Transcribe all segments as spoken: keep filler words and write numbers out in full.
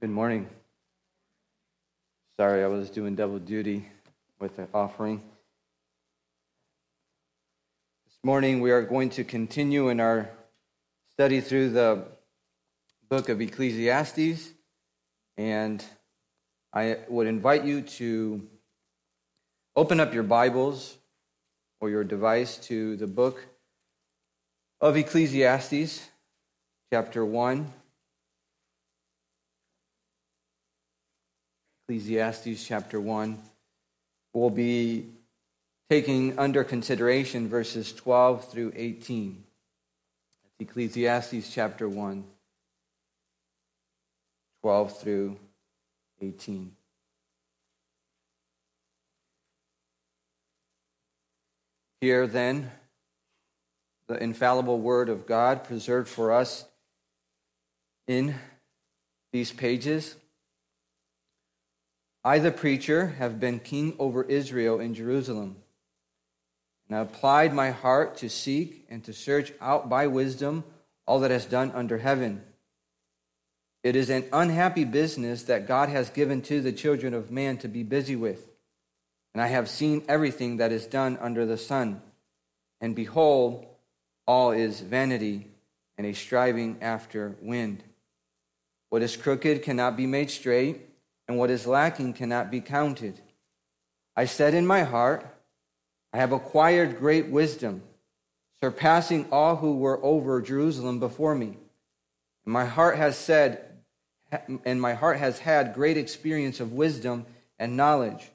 Good morning. Sorry, I was doing double duty with the offering. This morning we are going to continue in our study through the book of Ecclesiastes, and I would invite you to open up your Bibles or your device to the book of Ecclesiastes, chapter one. Ecclesiastes chapter one. We'll be taking under consideration verses twelve through eighteen. That's Ecclesiastes chapter one, twelve through eighteen. Here then, the infallible word of God preserved for us in these pages. I, the preacher, have been king over Israel in Jerusalem, and I applied my heart to seek and to search out by wisdom all that is done under heaven. It is an unhappy business that God has given to the children of man to be busy with, and I have seen everything that is done under the sun, and behold, all is vanity and a striving after wind. What is crooked cannot be made straight, and what is lacking cannot be counted. I said in my heart, I have acquired great wisdom, surpassing all who were over Jerusalem before me. And my heart has said, and my heart has had great experience of wisdom and knowledge.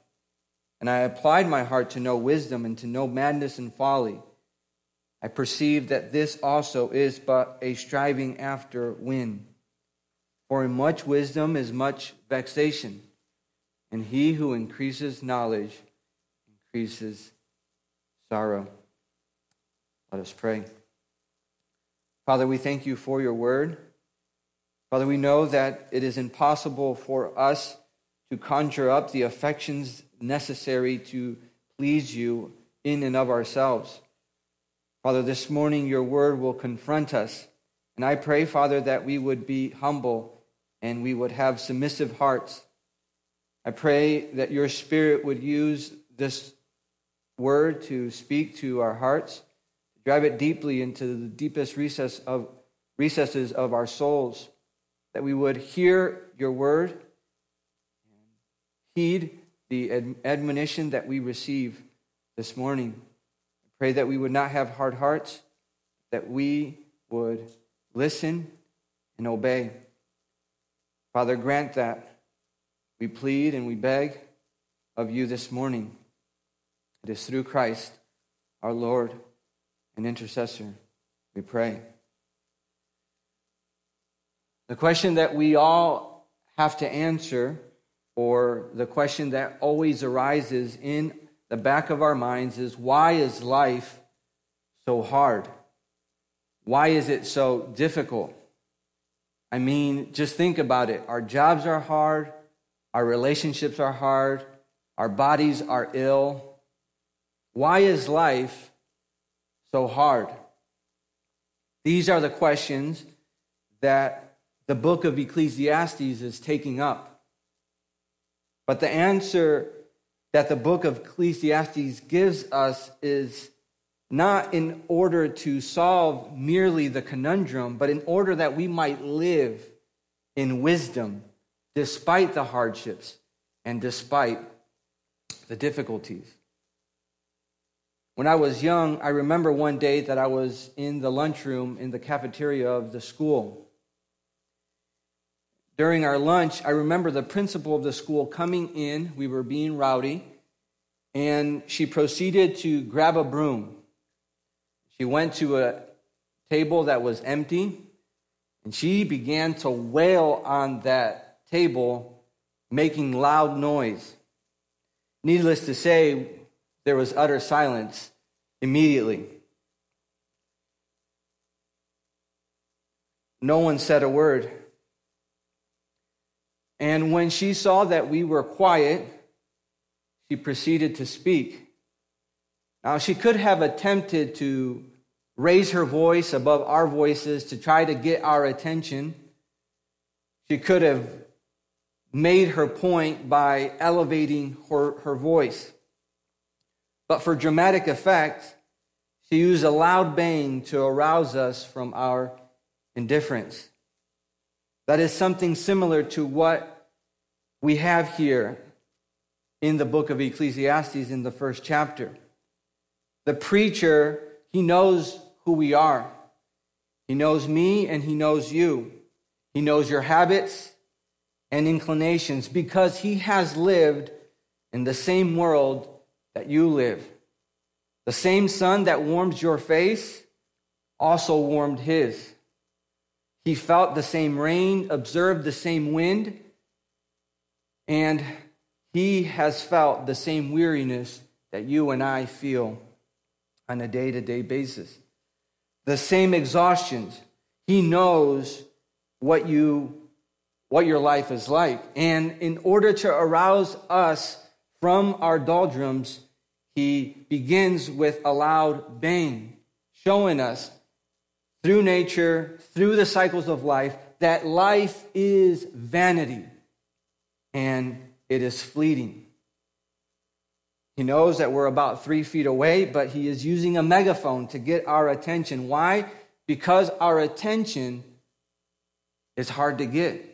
And I applied my heart to know wisdom and to know madness and folly. I perceived that this also is but a striving after wind. For in much wisdom is much vexation, and he who increases knowledge increases sorrow. Let us pray. Father, we thank you for your word. Father, we know that it is impossible for us to conjure up the affections necessary to please you in and of ourselves. Father, this morning your word will confront us, and I pray, Father, that we would be humble and we would have submissive hearts. I pray that your Spirit would use this word to speak to our hearts, drive it deeply into the deepest recess of, recesses of our souls, that we would hear your word and heed the admonition that we receive this morning. I pray that we would not have hard hearts, that we would listen and obey. Father, grant that. We plead and we beg of you this morning. It is through Christ, our Lord and intercessor, we pray. The question that we all have to answer, or the question that always arises in the back of our minds, is why is life so hard? Why is it so difficult? I mean, just think about it. Our jobs are hard. Our relationships are hard. Our bodies are ill. Why is life so hard? These are the questions that the book of Ecclesiastes is taking up. But the answer that the book of Ecclesiastes gives us is not in order to solve merely the conundrum, but in order that we might live in wisdom despite the hardships and despite the difficulties. When I was young, I remember one day that I was in the lunchroom in the cafeteria of the school. During our lunch, I remember the principal of the school coming in. We were being rowdy, and she proceeded to grab a broom. She went to a table that was empty, and she began to wail on that table, making loud noise. Needless to say, there was utter silence immediately. No one said a word. And when she saw that we were quiet, she proceeded to speak. Now, she could have attempted to raise her voice above our voices to try to get our attention. She could have made her point by elevating her, her voice. But for dramatic effect, she used a loud bang to arouse us from our indifference. That is something similar to what we have here in the book of Ecclesiastes in the first chapter. The preacher, he knows who we are. He knows me and he knows you. He knows your habits and inclinations because he has lived in the same world that you live. The same sun that warms your face also warmed his. He felt the same rain, observed the same wind, and he has felt the same weariness that you and I feel on a day-to-day basis. The same exhaustions. He knows what you, what your life is like. And in order to arouse us from our doldrums, he begins with a loud bang, showing us through nature, through the cycles of life, that life is vanity and it is fleeting. He knows that we're about three feet away, but he is using a megaphone to get our attention. Why? Because our attention is hard to get.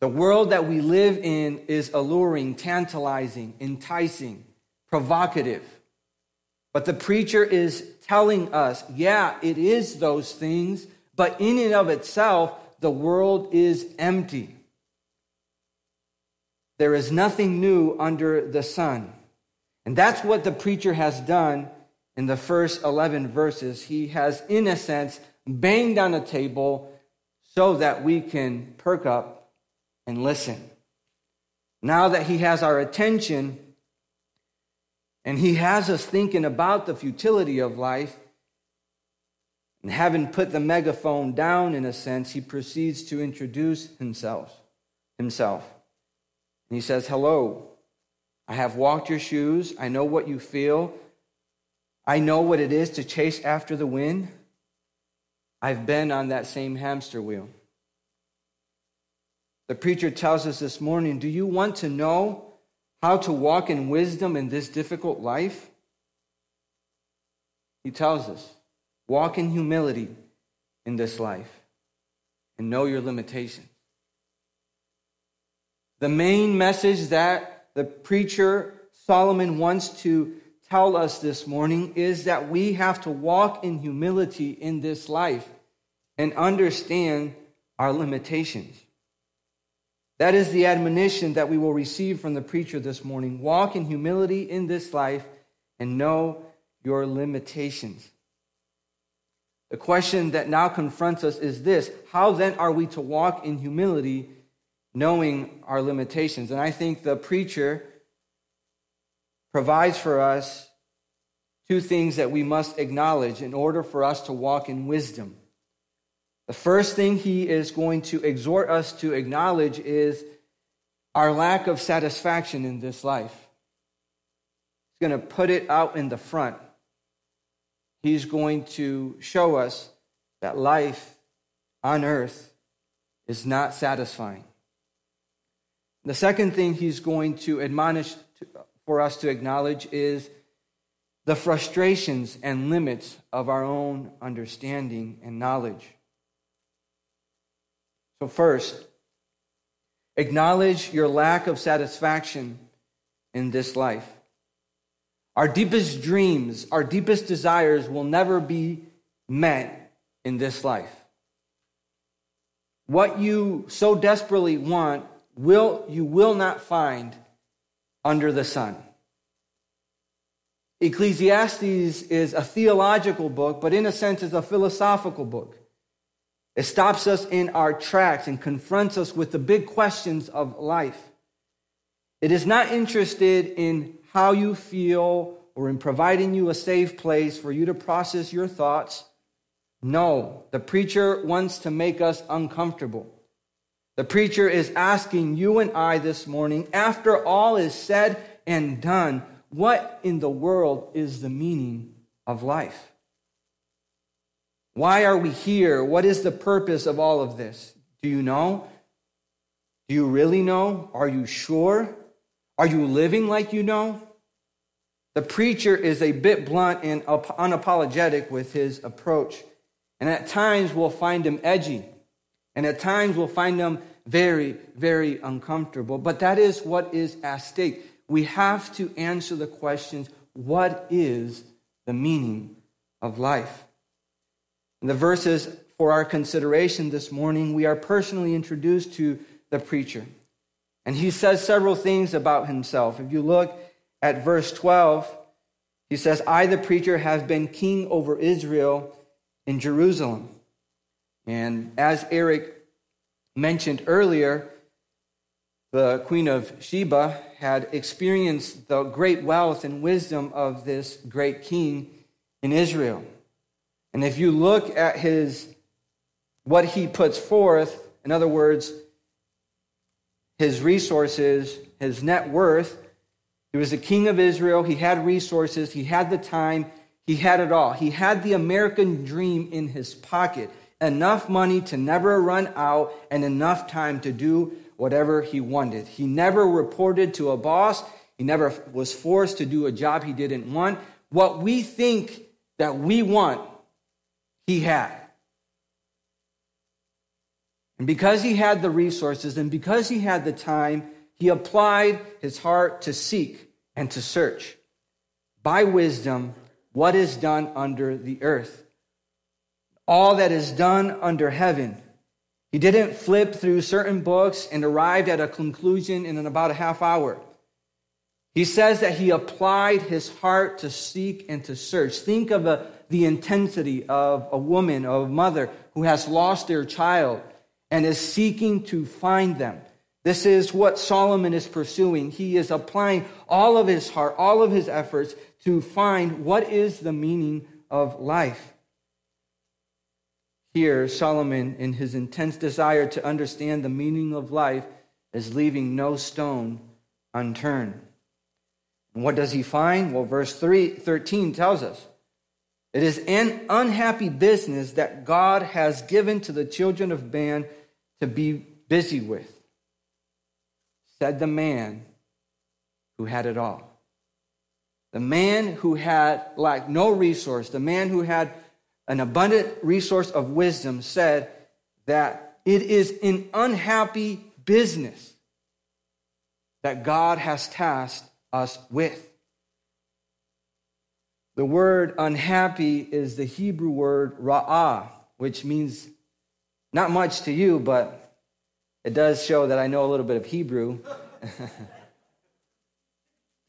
The world that we live in is alluring, tantalizing, enticing, provocative. But the preacher is telling us, yeah, it is those things, but in and of itself, the world is empty. There is nothing new under the sun. And that's what the preacher has done in the first eleven verses. He has, in a sense, banged on a table so that we can perk up and listen. Now that he has our attention and he has us thinking about the futility of life, and having put the megaphone down in a sense, he proceeds to introduce himself. himself. And he says, "Hello, I have walked your shoes. I know what you feel. I know what it is to chase after the wind. I've been on that same hamster wheel." The preacher tells us this morning, do you want to know how to walk in wisdom in this difficult life? He tells us, walk in humility in this life and know your limitations. The main message that the preacher Solomon wants to tell us this morning is that we have to walk in humility in this life and understand our limitations. That is the admonition that we will receive from the preacher this morning. Walk in humility in this life and know your limitations. The question that now confronts us is this: how then are we to walk in humility knowing our limitations? And I think the preacher provides for us two things that we must acknowledge in order for us to walk in wisdom. The first thing he is going to exhort us to acknowledge is our lack of satisfaction in this life. He's going to put it out in the front. He's going to show us that life on earth is not satisfying. The second thing he's going to admonish for us to acknowledge is the frustrations and limits of our own understanding and knowledge. So first, acknowledge your lack of satisfaction in this life. Our deepest dreams, our deepest desires will never be met in this life. What you so desperately want, will you will not find under the sun. Ecclesiastes is a theological book, but in a sense is a philosophical book. It stops us in our tracks and confronts us with the big questions of life. It is not interested in how you feel or in providing you a safe place for you to process your thoughts. No, the preacher wants to make us uncomfortable. The preacher is asking you and I this morning, after all is said and done, what in the world is the meaning of life? Why are we here? What is the purpose of all of this? Do you know? Do you really know? Are you sure? Are you living like you know? The preacher is a bit blunt and unapologetic with his approach. And at times we'll find him edgy. And at times we'll find him very, very uncomfortable. But that is what is at stake. We have to answer the questions, what is the meaning of life? In the verses for our consideration this morning, we are personally introduced to the preacher. And he says several things about himself. If you look at verse twelve, he says, I, the preacher, have been king over Israel in Jerusalem. And as Eric mentioned earlier, the Queen of Sheba had experienced the great wealth and wisdom of this great king in Israel. And if you look at his, what he puts forth, in other words, his resources, his net worth, he was the king of Israel, he had resources, he had the time, he had it all. He had the American dream in his pocket, enough money to never run out and enough time to do whatever he wanted. He never reported to a boss. He never was forced to do a job he didn't want. What we think that we want, he had. And because he had the resources and because he had the time, he applied his heart to seek and to search by wisdom what is done under the earth. All that is done under heaven. He didn't flip through certain books and arrived at a conclusion in about a half hour. He says that he applied his heart to seek and to search. Think of a, the intensity of a woman, of a mother who has lost their child and is seeking to find them. This is what Solomon is pursuing. He is applying all of his heart, all of his efforts to find what is the meaning of life. Here, Solomon, in his intense desire to understand the meaning of life, is leaving no stone unturned. And what does he find? Well, verse thirteen tells us, it is an unhappy business that God has given to the children of man to be busy with, said the man who had it all. The man who had lacked no resource, the man who had an abundant resource of wisdom, said that it is an unhappy business that God has tasked us with. The word unhappy is the Hebrew word ra'ah, which means not much to you, but it does show that I know a little bit of Hebrew.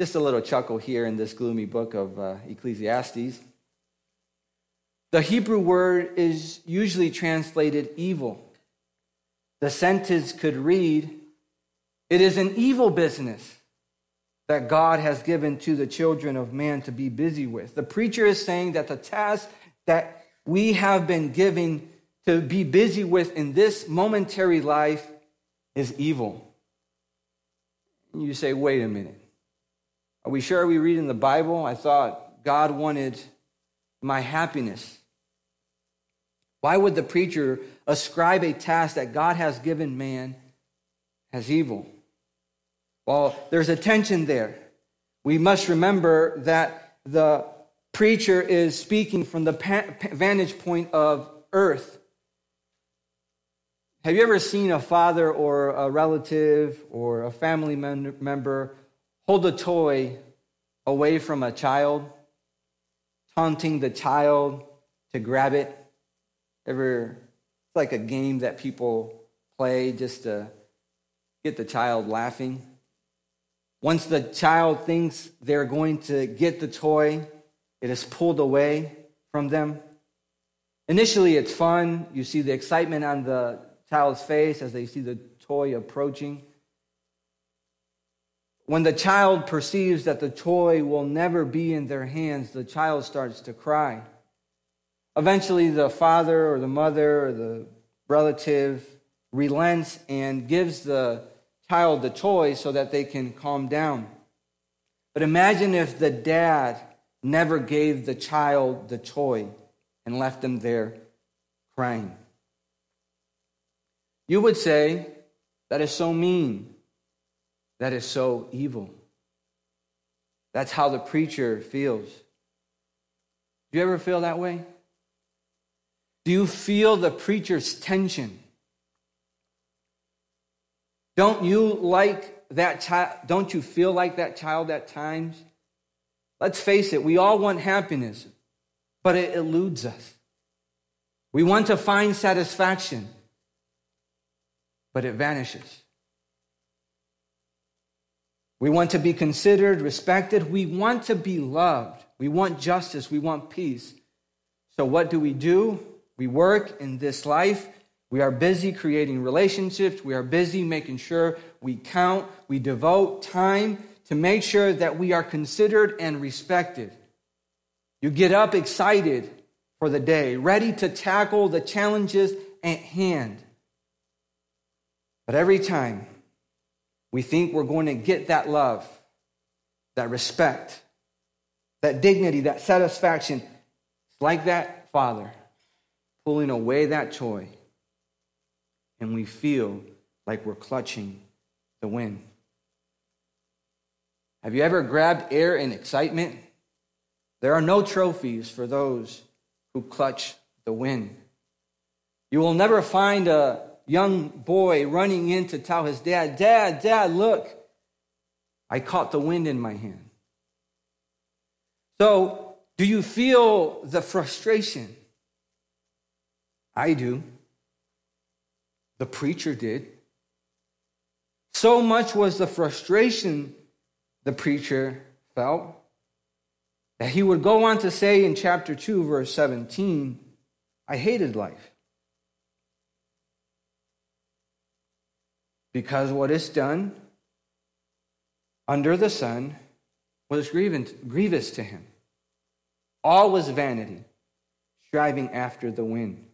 Just a little chuckle here in this gloomy book of uh, Ecclesiastes. The Hebrew word is usually translated evil. The sentence could read, it is an evil business that God has given to the children of man to be busy with. The preacher is saying that the task that we have been given to be busy with in this momentary life is evil. You say, wait a minute. Are we sure we read in the Bible? I thought God wanted my happiness. Why would the preacher ascribe a task that God has given man as evil? Well, there's a tension there. We must remember that the preacher is speaking from the vantage point of earth. Have you ever seen a father or a relative or a family member hold a toy away from a child, taunting the child to grab it? Ever? It's like a game that people play just to get the child laughing. Once the child thinks they're going to get the toy, it is pulled away from them. Initially, it's fun. You see the excitement on the child's face as they see the toy approaching. When the child perceives that the toy will never be in their hands, the child starts to cry. Eventually, the father or the mother or the relative relents and gives the child the toy so that they can calm down. But imagine if the dad never gave the child the toy and left them there crying. You would say, that is so mean, that is so evil. That's how the preacher feels. Do you ever feel that way? Do you feel the preacher's tension? Don't you like that child? Don't you feel like that child at times? Let's face it, we all want happiness, but it eludes us. We want to find satisfaction, but it vanishes. We want to be considered, respected. We want to be loved. We want justice. We want peace. So what do we do? We work in this life. We are busy creating relationships. We are busy making sure we count. We devote time to make sure that we are considered and respected. You get up excited for the day, ready to tackle the challenges at hand. But every time we think we're going to get that love, that respect, that dignity, that satisfaction, it's like that father pulling away that toy, and we feel like we're clutching the wind. Have you ever grabbed air in excitement? There are no trophies for those who clutch the wind. You will never find a young boy running in to tell his dad, Dad, Dad, look, I caught the wind in my hand. So, do you feel the frustration? I do. The preacher did. So much was the frustration the preacher felt that he would go on to say in chapter two, verse seventeen, I hated life, because what is done under the sun was grievous to him. All was vanity, striving after the wind.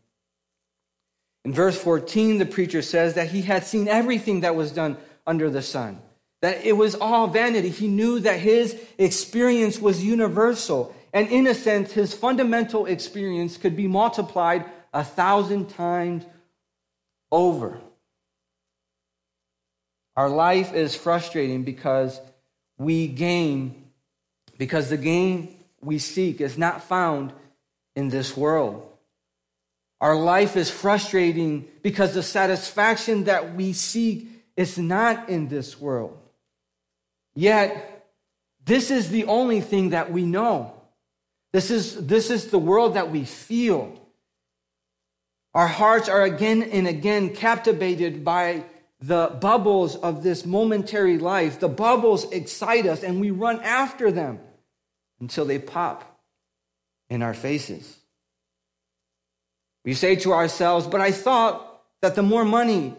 In verse fourteen, the preacher says that he had seen everything that was done under the sun, that it was all vanity. He knew that his experience was universal, and in a sense, his fundamental experience could be multiplied a thousand times over. Our life is frustrating because we gain, because the gain we seek is not found in this world. Our life is frustrating because the satisfaction that we seek is not in this world. Yet, this is the only thing that we know. This is, this is the world that we feel. Our hearts are again and again captivated by the bubbles of this momentary life. The bubbles excite us, and we run after them until they pop in our faces. We say to ourselves, but I thought that the more money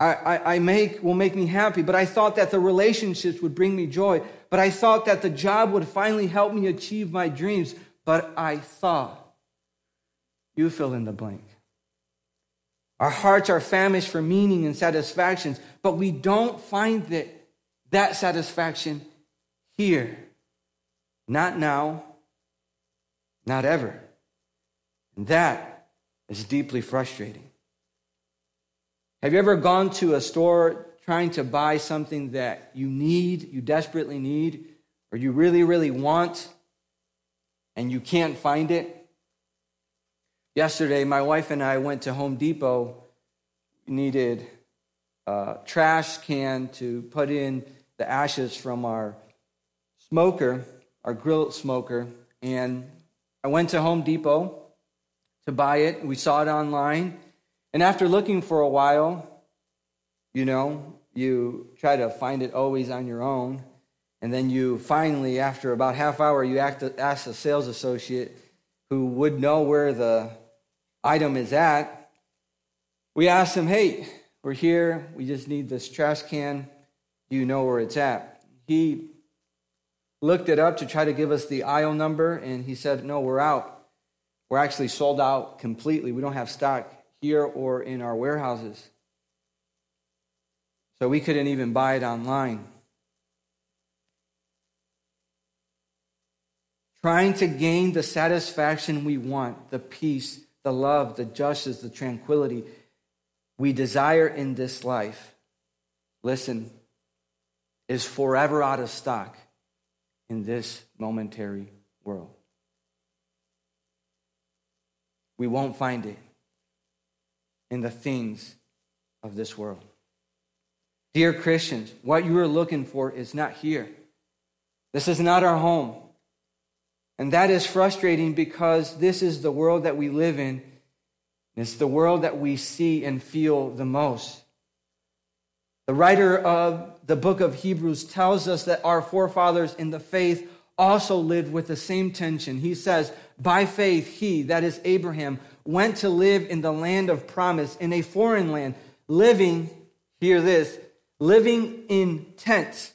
I, I, I make will make me happy. But I thought that the relationships would bring me joy. But I thought that the job would finally help me achieve my dreams. But I thought. You fill in the blank. Our hearts are famished for meaning and satisfactions, but we don't find that, that satisfaction here. Not now, not ever. And that is deeply frustrating. Have you ever gone to a store trying to buy something that you need, you desperately need, or you really, really want, and you can't find it? Yesterday, my wife and I went to Home Depot. We needed a trash can to put in the ashes from our smoker, our grill smoker. And I went to Home Depot to buy it. We saw it online. And after looking for a while, you know, you try to find it always on your own. And then you finally, after about half hour, you ask the sales associate who would know where the item is at. We asked him, hey, we're here, we just need this trash can, do you know where it's at? He looked it up to try to give us the aisle number, and he said, no, we're out. We're actually sold out completely. We don't have stock here or in our warehouses. So we couldn't even buy it online. Trying to gain the satisfaction we want, the peace, the love, the justice, the tranquility we desire in this life, listen, is forever out of stock in this momentary world. We won't find it in the things of this world. Dear Christians, what you are looking for is not here. This is not our home. And that is frustrating because this is the world that we live in. It's the world that we see and feel the most. The writer of the book of Hebrews tells us that our forefathers in the faith also lived with the same tension. He says, by faith, he, that is Abraham, went to live in the land of promise, in a foreign land, living, hear this, living in tents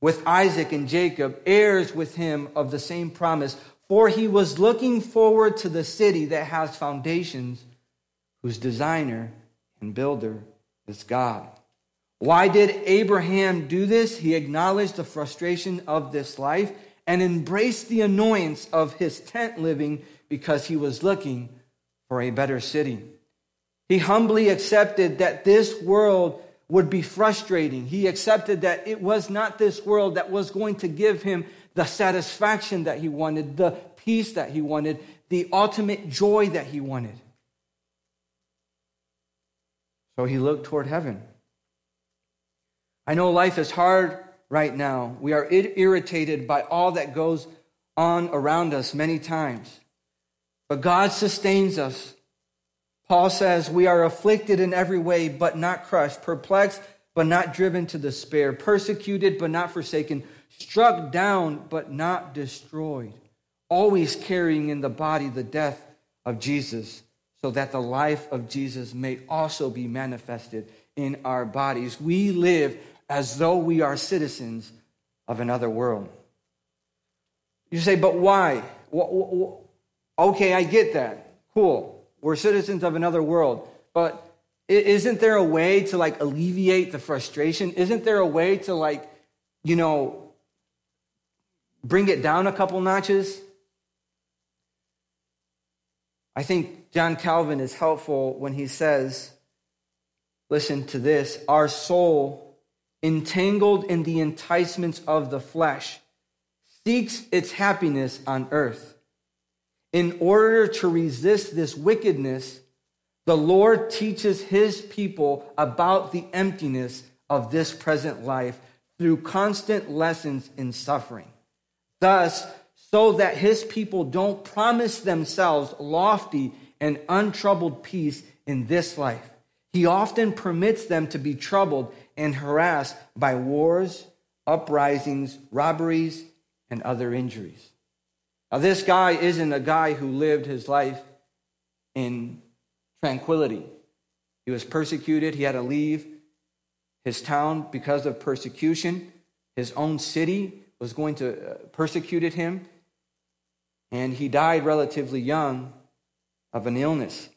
with Isaac and Jacob, heirs with him of the same promise. For he was looking forward to the city that has foundations, whose designer and builder is God. Why did Abraham do this? He acknowledged the frustration of this life and embraced the annoyance of his tent living because he was looking for a better city. He humbly accepted that this world would be frustrating. He accepted that it was not this world that was going to give him the satisfaction that he wanted, the peace that he wanted, the ultimate joy that he wanted. So he looked toward heaven. I know life is hard right now. We are irritated by all that goes on around us many times. But God sustains us. Paul says, we are afflicted in every way, but not crushed, perplexed, but not driven to despair, persecuted, but not forsaken, struck down, but not destroyed, always carrying in the body the death of Jesus, so that the life of Jesus may also be manifested in our bodies. We live as though we are citizens of another world. You say, but why? Okay, I get that. Cool. We're citizens of another world. But isn't there a way to like alleviate the frustration? Isn't there a way to like, you know, bring it down a couple notches? I think John Calvin is helpful when he says, listen to this, our soul, entangled in the enticements of the flesh, seeks its happiness on earth. In order to resist this wickedness, the Lord teaches his people about the emptiness of this present life through constant lessons in suffering. Thus, so that his people don't promise themselves lofty and untroubled peace in this life, he often permits them to be troubled and harassed by wars, uprisings, robberies, and other injuries. Now, this guy isn't a guy who lived his life in tranquility. He was persecuted. He had to leave his town because of persecution. His own city was going to uh, persecuted him. And he died relatively young of an illness.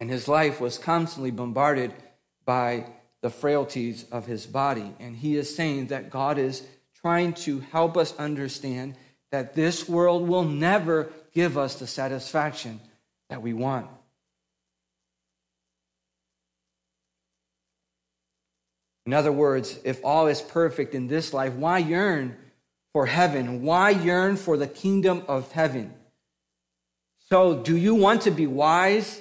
And his life was constantly bombarded by the frailties of his body. And he is saying that God is trying to help us understand that this world will never give us the satisfaction that we want. In other words, if all is perfect in this life, why yearn for heaven? Why yearn for the kingdom of heaven? So, do you want to be wise?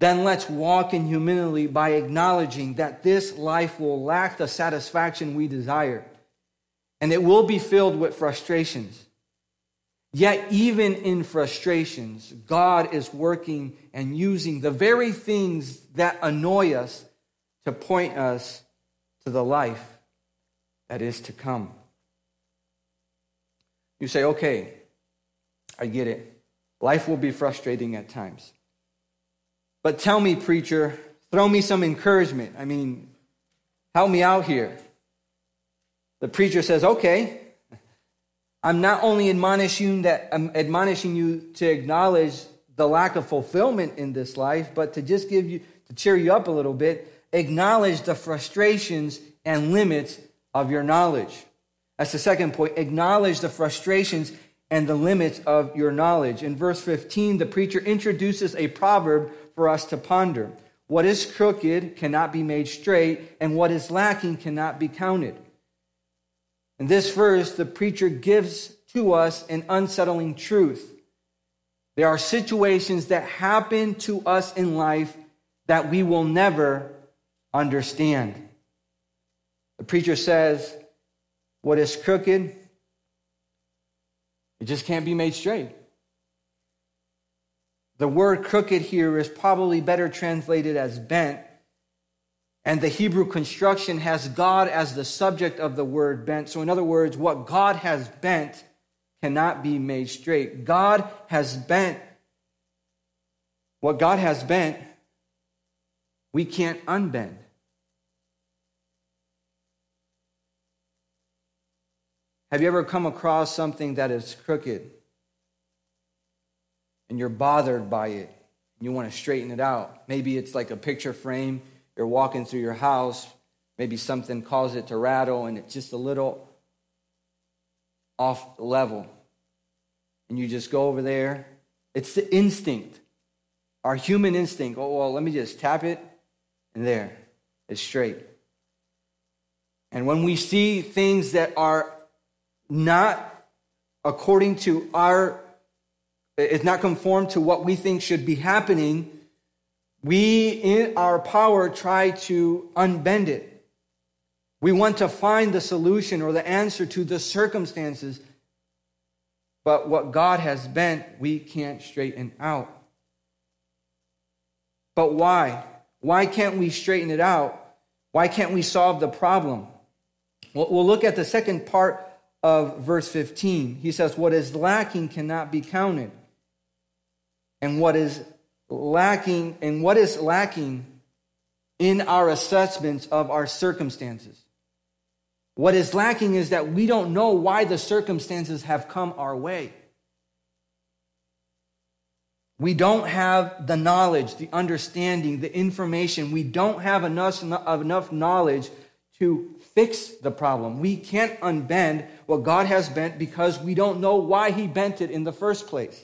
Then let's walk in humility by acknowledging that this life will lack the satisfaction we desire. And it will be filled with frustrations. Yet even in frustrations, God is working and using the very things that annoy us to point us to the life that is to come. You say, okay, I get it. Life will be frustrating at times. But tell me, preacher, throw me some encouragement. I mean, help me out here. The preacher says, okay, I'm not only admonishing that I'm admonishing you to acknowledge the lack of fulfillment in this life, but to just give you, to cheer you up a little bit, acknowledge the frustrations and limits of your knowledge. That's the second point. Acknowledge the frustrations and the limits of your knowledge. In verse fifteen, the preacher introduces a proverb for us to ponder. What is crooked cannot be made straight, and what is lacking cannot be counted. In this verse, the preacher gives to us an unsettling truth. There are situations that happen to us in life that we will never understand. The preacher says, what is crooked, it just can't be made straight. The word crooked here is probably better translated as bent, and the Hebrew construction has God as the subject of the word bent. So in other words, what God has bent cannot be made straight. God has bent. What God has bent, we can't unbend. Have you ever come across something that is crooked and you're bothered by it and you want to straighten it out? Maybe it's like a picture frame. You're walking through your house. Maybe something caused it to rattle and it's just a little off level. And you just go over there. It's the instinct, our human instinct. Oh, well, let me just tap it. And there, it's straight. And when we see things that are not according to our, it's not conformed to what we think should be happening, we, in our power, try to unbend it. We want to find the solution or the answer to the circumstances. But what God has bent, we can't straighten out. But why? Why can't we straighten it out? Why can't we solve the problem? Well, we'll look at the second part of verse fifteen. He says, what is lacking cannot be counted. And what is lacking, and what is lacking in our assessments of our circumstances? What is lacking is that we don't know why the circumstances have come our way. We don't have the knowledge, the understanding, the information. We don't have enough, enough knowledge to fix the problem. We can't unbend what God has bent because we don't know why he bent it in the first place.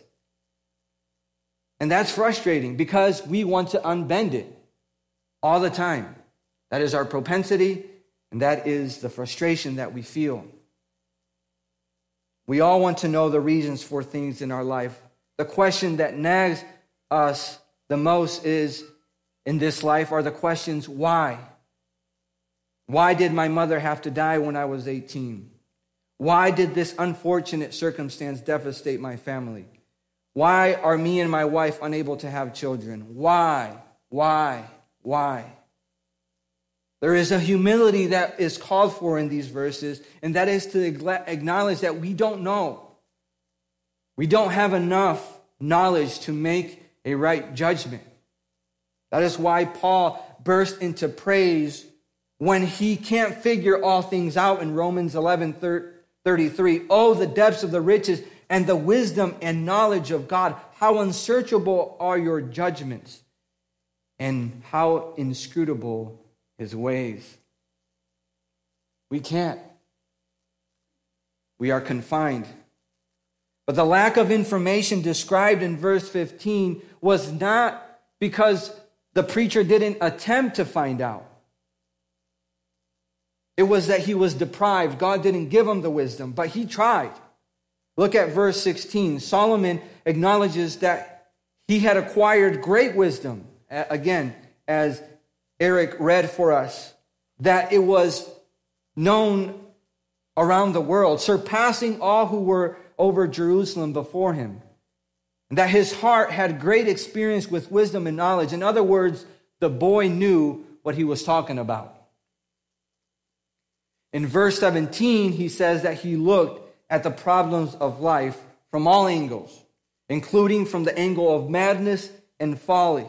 And that's frustrating because we want to unbend it all the time. That is our propensity, and that is the frustration that we feel. We all want to know the reasons for things in our life. The question that nags us the most is, in this life, are the questions why? Why did my mother have to die when I was eighteen? Why did this unfortunate circumstance devastate my family? Why are me and my wife unable to have children? Why? Why? Why? There is a humility that is called for in these verses, and that is to acknowledge that we don't know. We don't have enough knowledge to make a right judgment. That is why Paul burst into praise when he can't figure all things out in Romans eleven thirty-three. Oh, the depths of the riches and the wisdom and knowledge of God. How unsearchable are your judgments, and how inscrutable his ways. We can't. We are confined. But the lack of information described in verse fifteen was not because the preacher didn't attempt to find out. It was that he was deprived. God didn't give him the wisdom, but he tried. Look at verse sixteen. Solomon acknowledges that he had acquired great wisdom, again, as Eric read for us, that it was known around the world, surpassing all who were over Jerusalem before him, and that his heart had great experience with wisdom and knowledge. In other words, the boy knew what he was talking about. In verse seventeen, he says that he looked at the problems of life from all angles, including from the angle of madness and folly.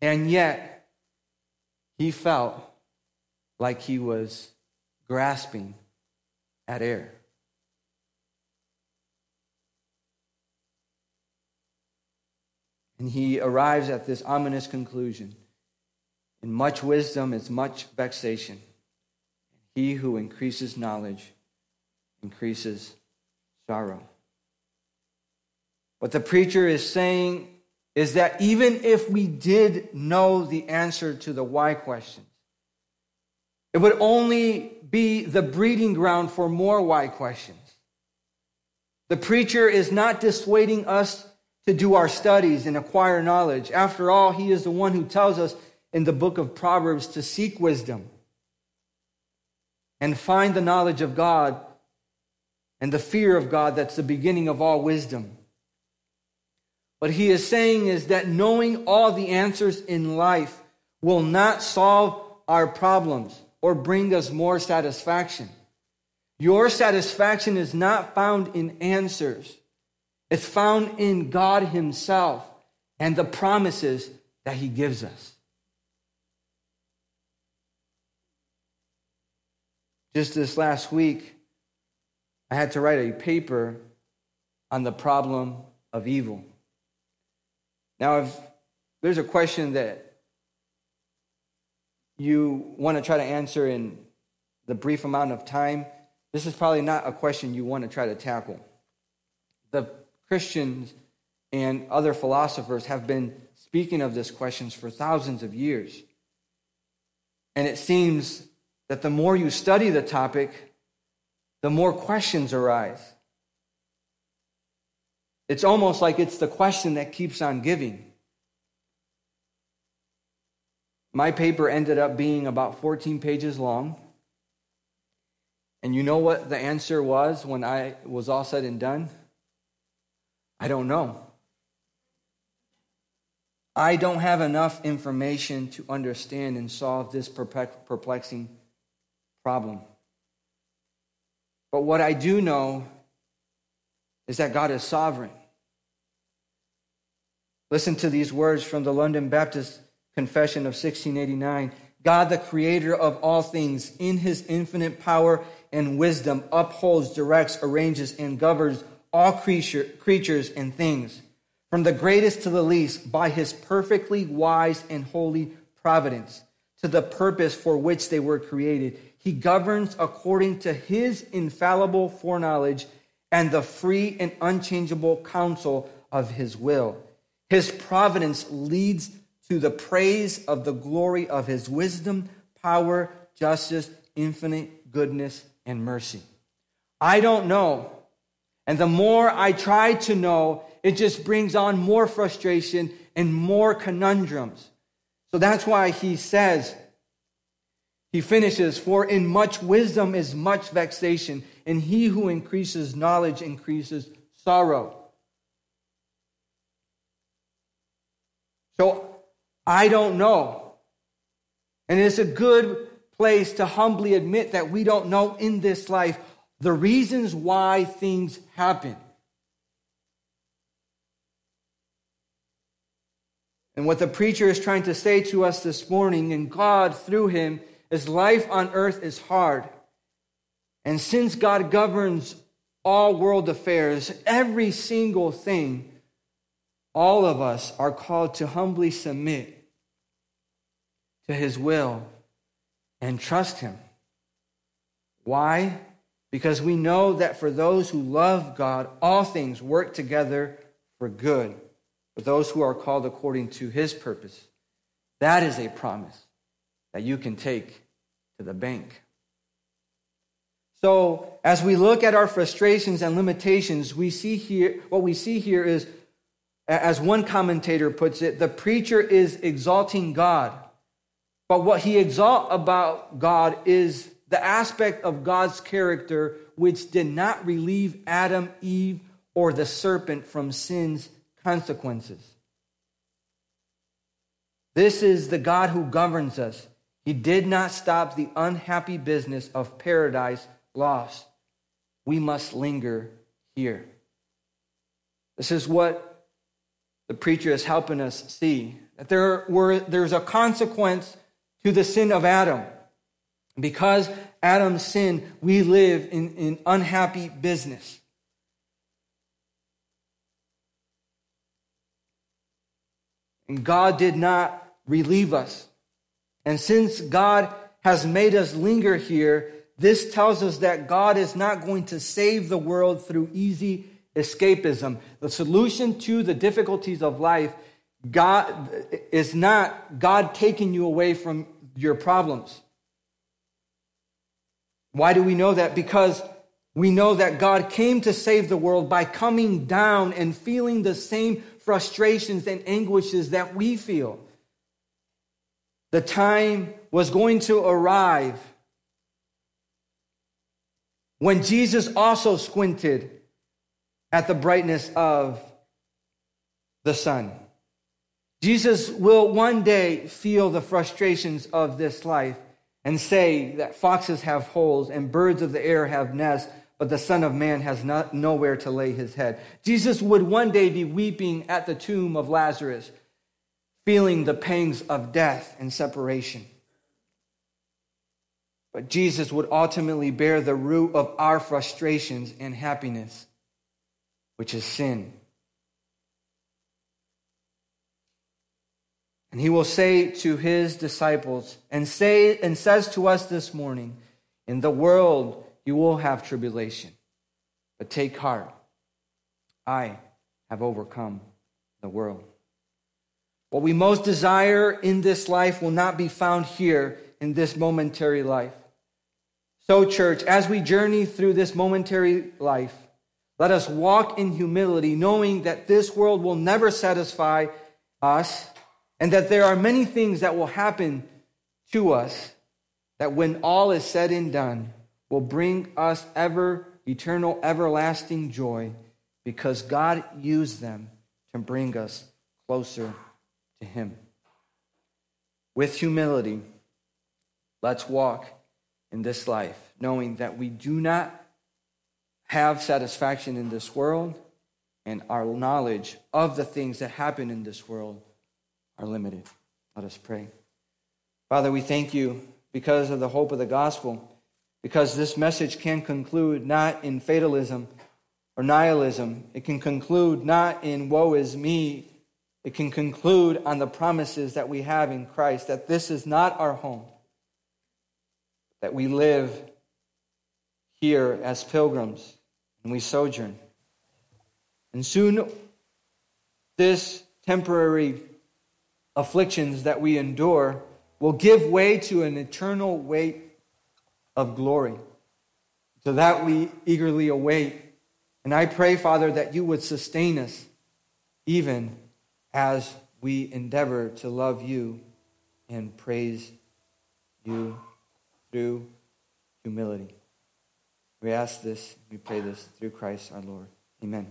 And yet, he felt like he was grasping at air. And he arrives at this ominous conclusion. In much wisdom is much vexation. He who increases knowledge increases sorrow. What the preacher is saying is that even if we did know the answer to the why questions, it would only be the breeding ground for more why questions. The preacher is not dissuading us to do our studies and acquire knowledge. After all, he is the one who tells us in the book of Proverbs to seek wisdom and find the knowledge of God and the fear of God. That's the beginning of all wisdom. What he is saying is that knowing all the answers in life will not solve our problems or bring us more satisfaction. Your satisfaction is not found in answers. It's found in God himself and the promises that he gives us. Just this last week, I had to write a paper on the problem of evil. Now, if there's a question that you want to try to answer in the brief amount of time, this is probably not a question you want to try to tackle. The Christians and other philosophers have been speaking of this question for thousands of years. And it seems that the more you study the topic, the more questions arise. It's almost like it's the question that keeps on giving. My paper ended up being about fourteen pages long. And you know what the answer was when I was all said and done? I don't know. I don't have enough information to understand and solve this perplexing problem. But what I do know is that God is sovereign. Listen to these words from the London Baptist Confession of sixteen eighty-nine. God, the creator of all things, in his infinite power and wisdom, upholds, directs, arranges, and governs all creature, creatures and things, from the greatest to the least, by his perfectly wise and holy providence, to the purpose for which they were created. He governs according to his infallible foreknowledge and the free and unchangeable counsel of his will. His providence leads to the praise of the glory of his wisdom, power, justice, infinite goodness, and mercy. I don't know. And the more I try to know, it just brings on more frustration and more conundrums. So that's why he says, he finishes, for in much wisdom is much vexation, and he who increases knowledge increases sorrow. So I don't know. And it's a good place to humbly admit that we don't know in this life the reasons why things happen. And what the preacher is trying to say to us this morning, and God through him, is life on earth is hard. And since God governs all world affairs, every single thing, all of us are called to humbly submit to his will and trust him. Why? Because we know that for those who love God, all things work together for good, for those who are called according to his purpose. That is a promise that you can take to the bank. So as we look at our frustrations and limitations, we see here what we see here is, as one commentator puts it, the preacher is exalting God. But what he exalts about God is the aspect of God's character which did not relieve Adam, Eve, or the serpent from sin's consequences. This is the God who governs us. He did not stop the unhappy business of paradise lost. We must linger here. This is what the preacher is helping us see, that there were there's a consequence to the sin of Adam. Because Adam sinned, we live in an unhappy business. And God did not relieve us. And since God has made us linger here, this tells us that God is not going to save the world through easy escapism. The solution to the difficulties of life God is not God taking you away from your problems. Why do we know that? Because we know that God came to save the world by coming down and feeling the same frustrations and anguishes that we feel. The time was going to arrive when Jesus also squinted at the brightness of the sun. Jesus will one day feel the frustrations of this life and say that foxes have holes and birds of the air have nests, but the Son of Man has not, nowhere to lay his head. Jesus would one day be weeping at the tomb of Lazarus, feeling the pangs of death and separation. But Jesus would ultimately bear the root of our frustrations and happiness, which is sin. And he will say to his disciples, and say and says to us this morning, in the world you will have tribulation, but take heart, I have overcome the world. What we most desire in this life will not be found here in this momentary life. So, church, as we journey through this momentary life, let us walk in humility, knowing that this world will never satisfy us, and that there are many things that will happen to us that when all is said and done will bring us ever eternal, everlasting joy, because God used them to bring us closer to him. With humility, let's walk in this life, knowing that we do not have satisfaction in this world, and our knowledge of the things that happen in this world are limited. Let us pray. Father, we thank you because of the hope of the gospel, because this message can conclude not in fatalism or nihilism. It can conclude not in woe is me. It can conclude on the promises that we have in Christ, that this is not our home, that we live here as pilgrims and we sojourn. And soon this temporary afflictions that we endure will give way to an eternal weight of glory. So that we eagerly await. And I pray, Father, that you would sustain us even as we endeavor to love you and praise you through humility. We ask this, we pray this through Christ our Lord. Amen.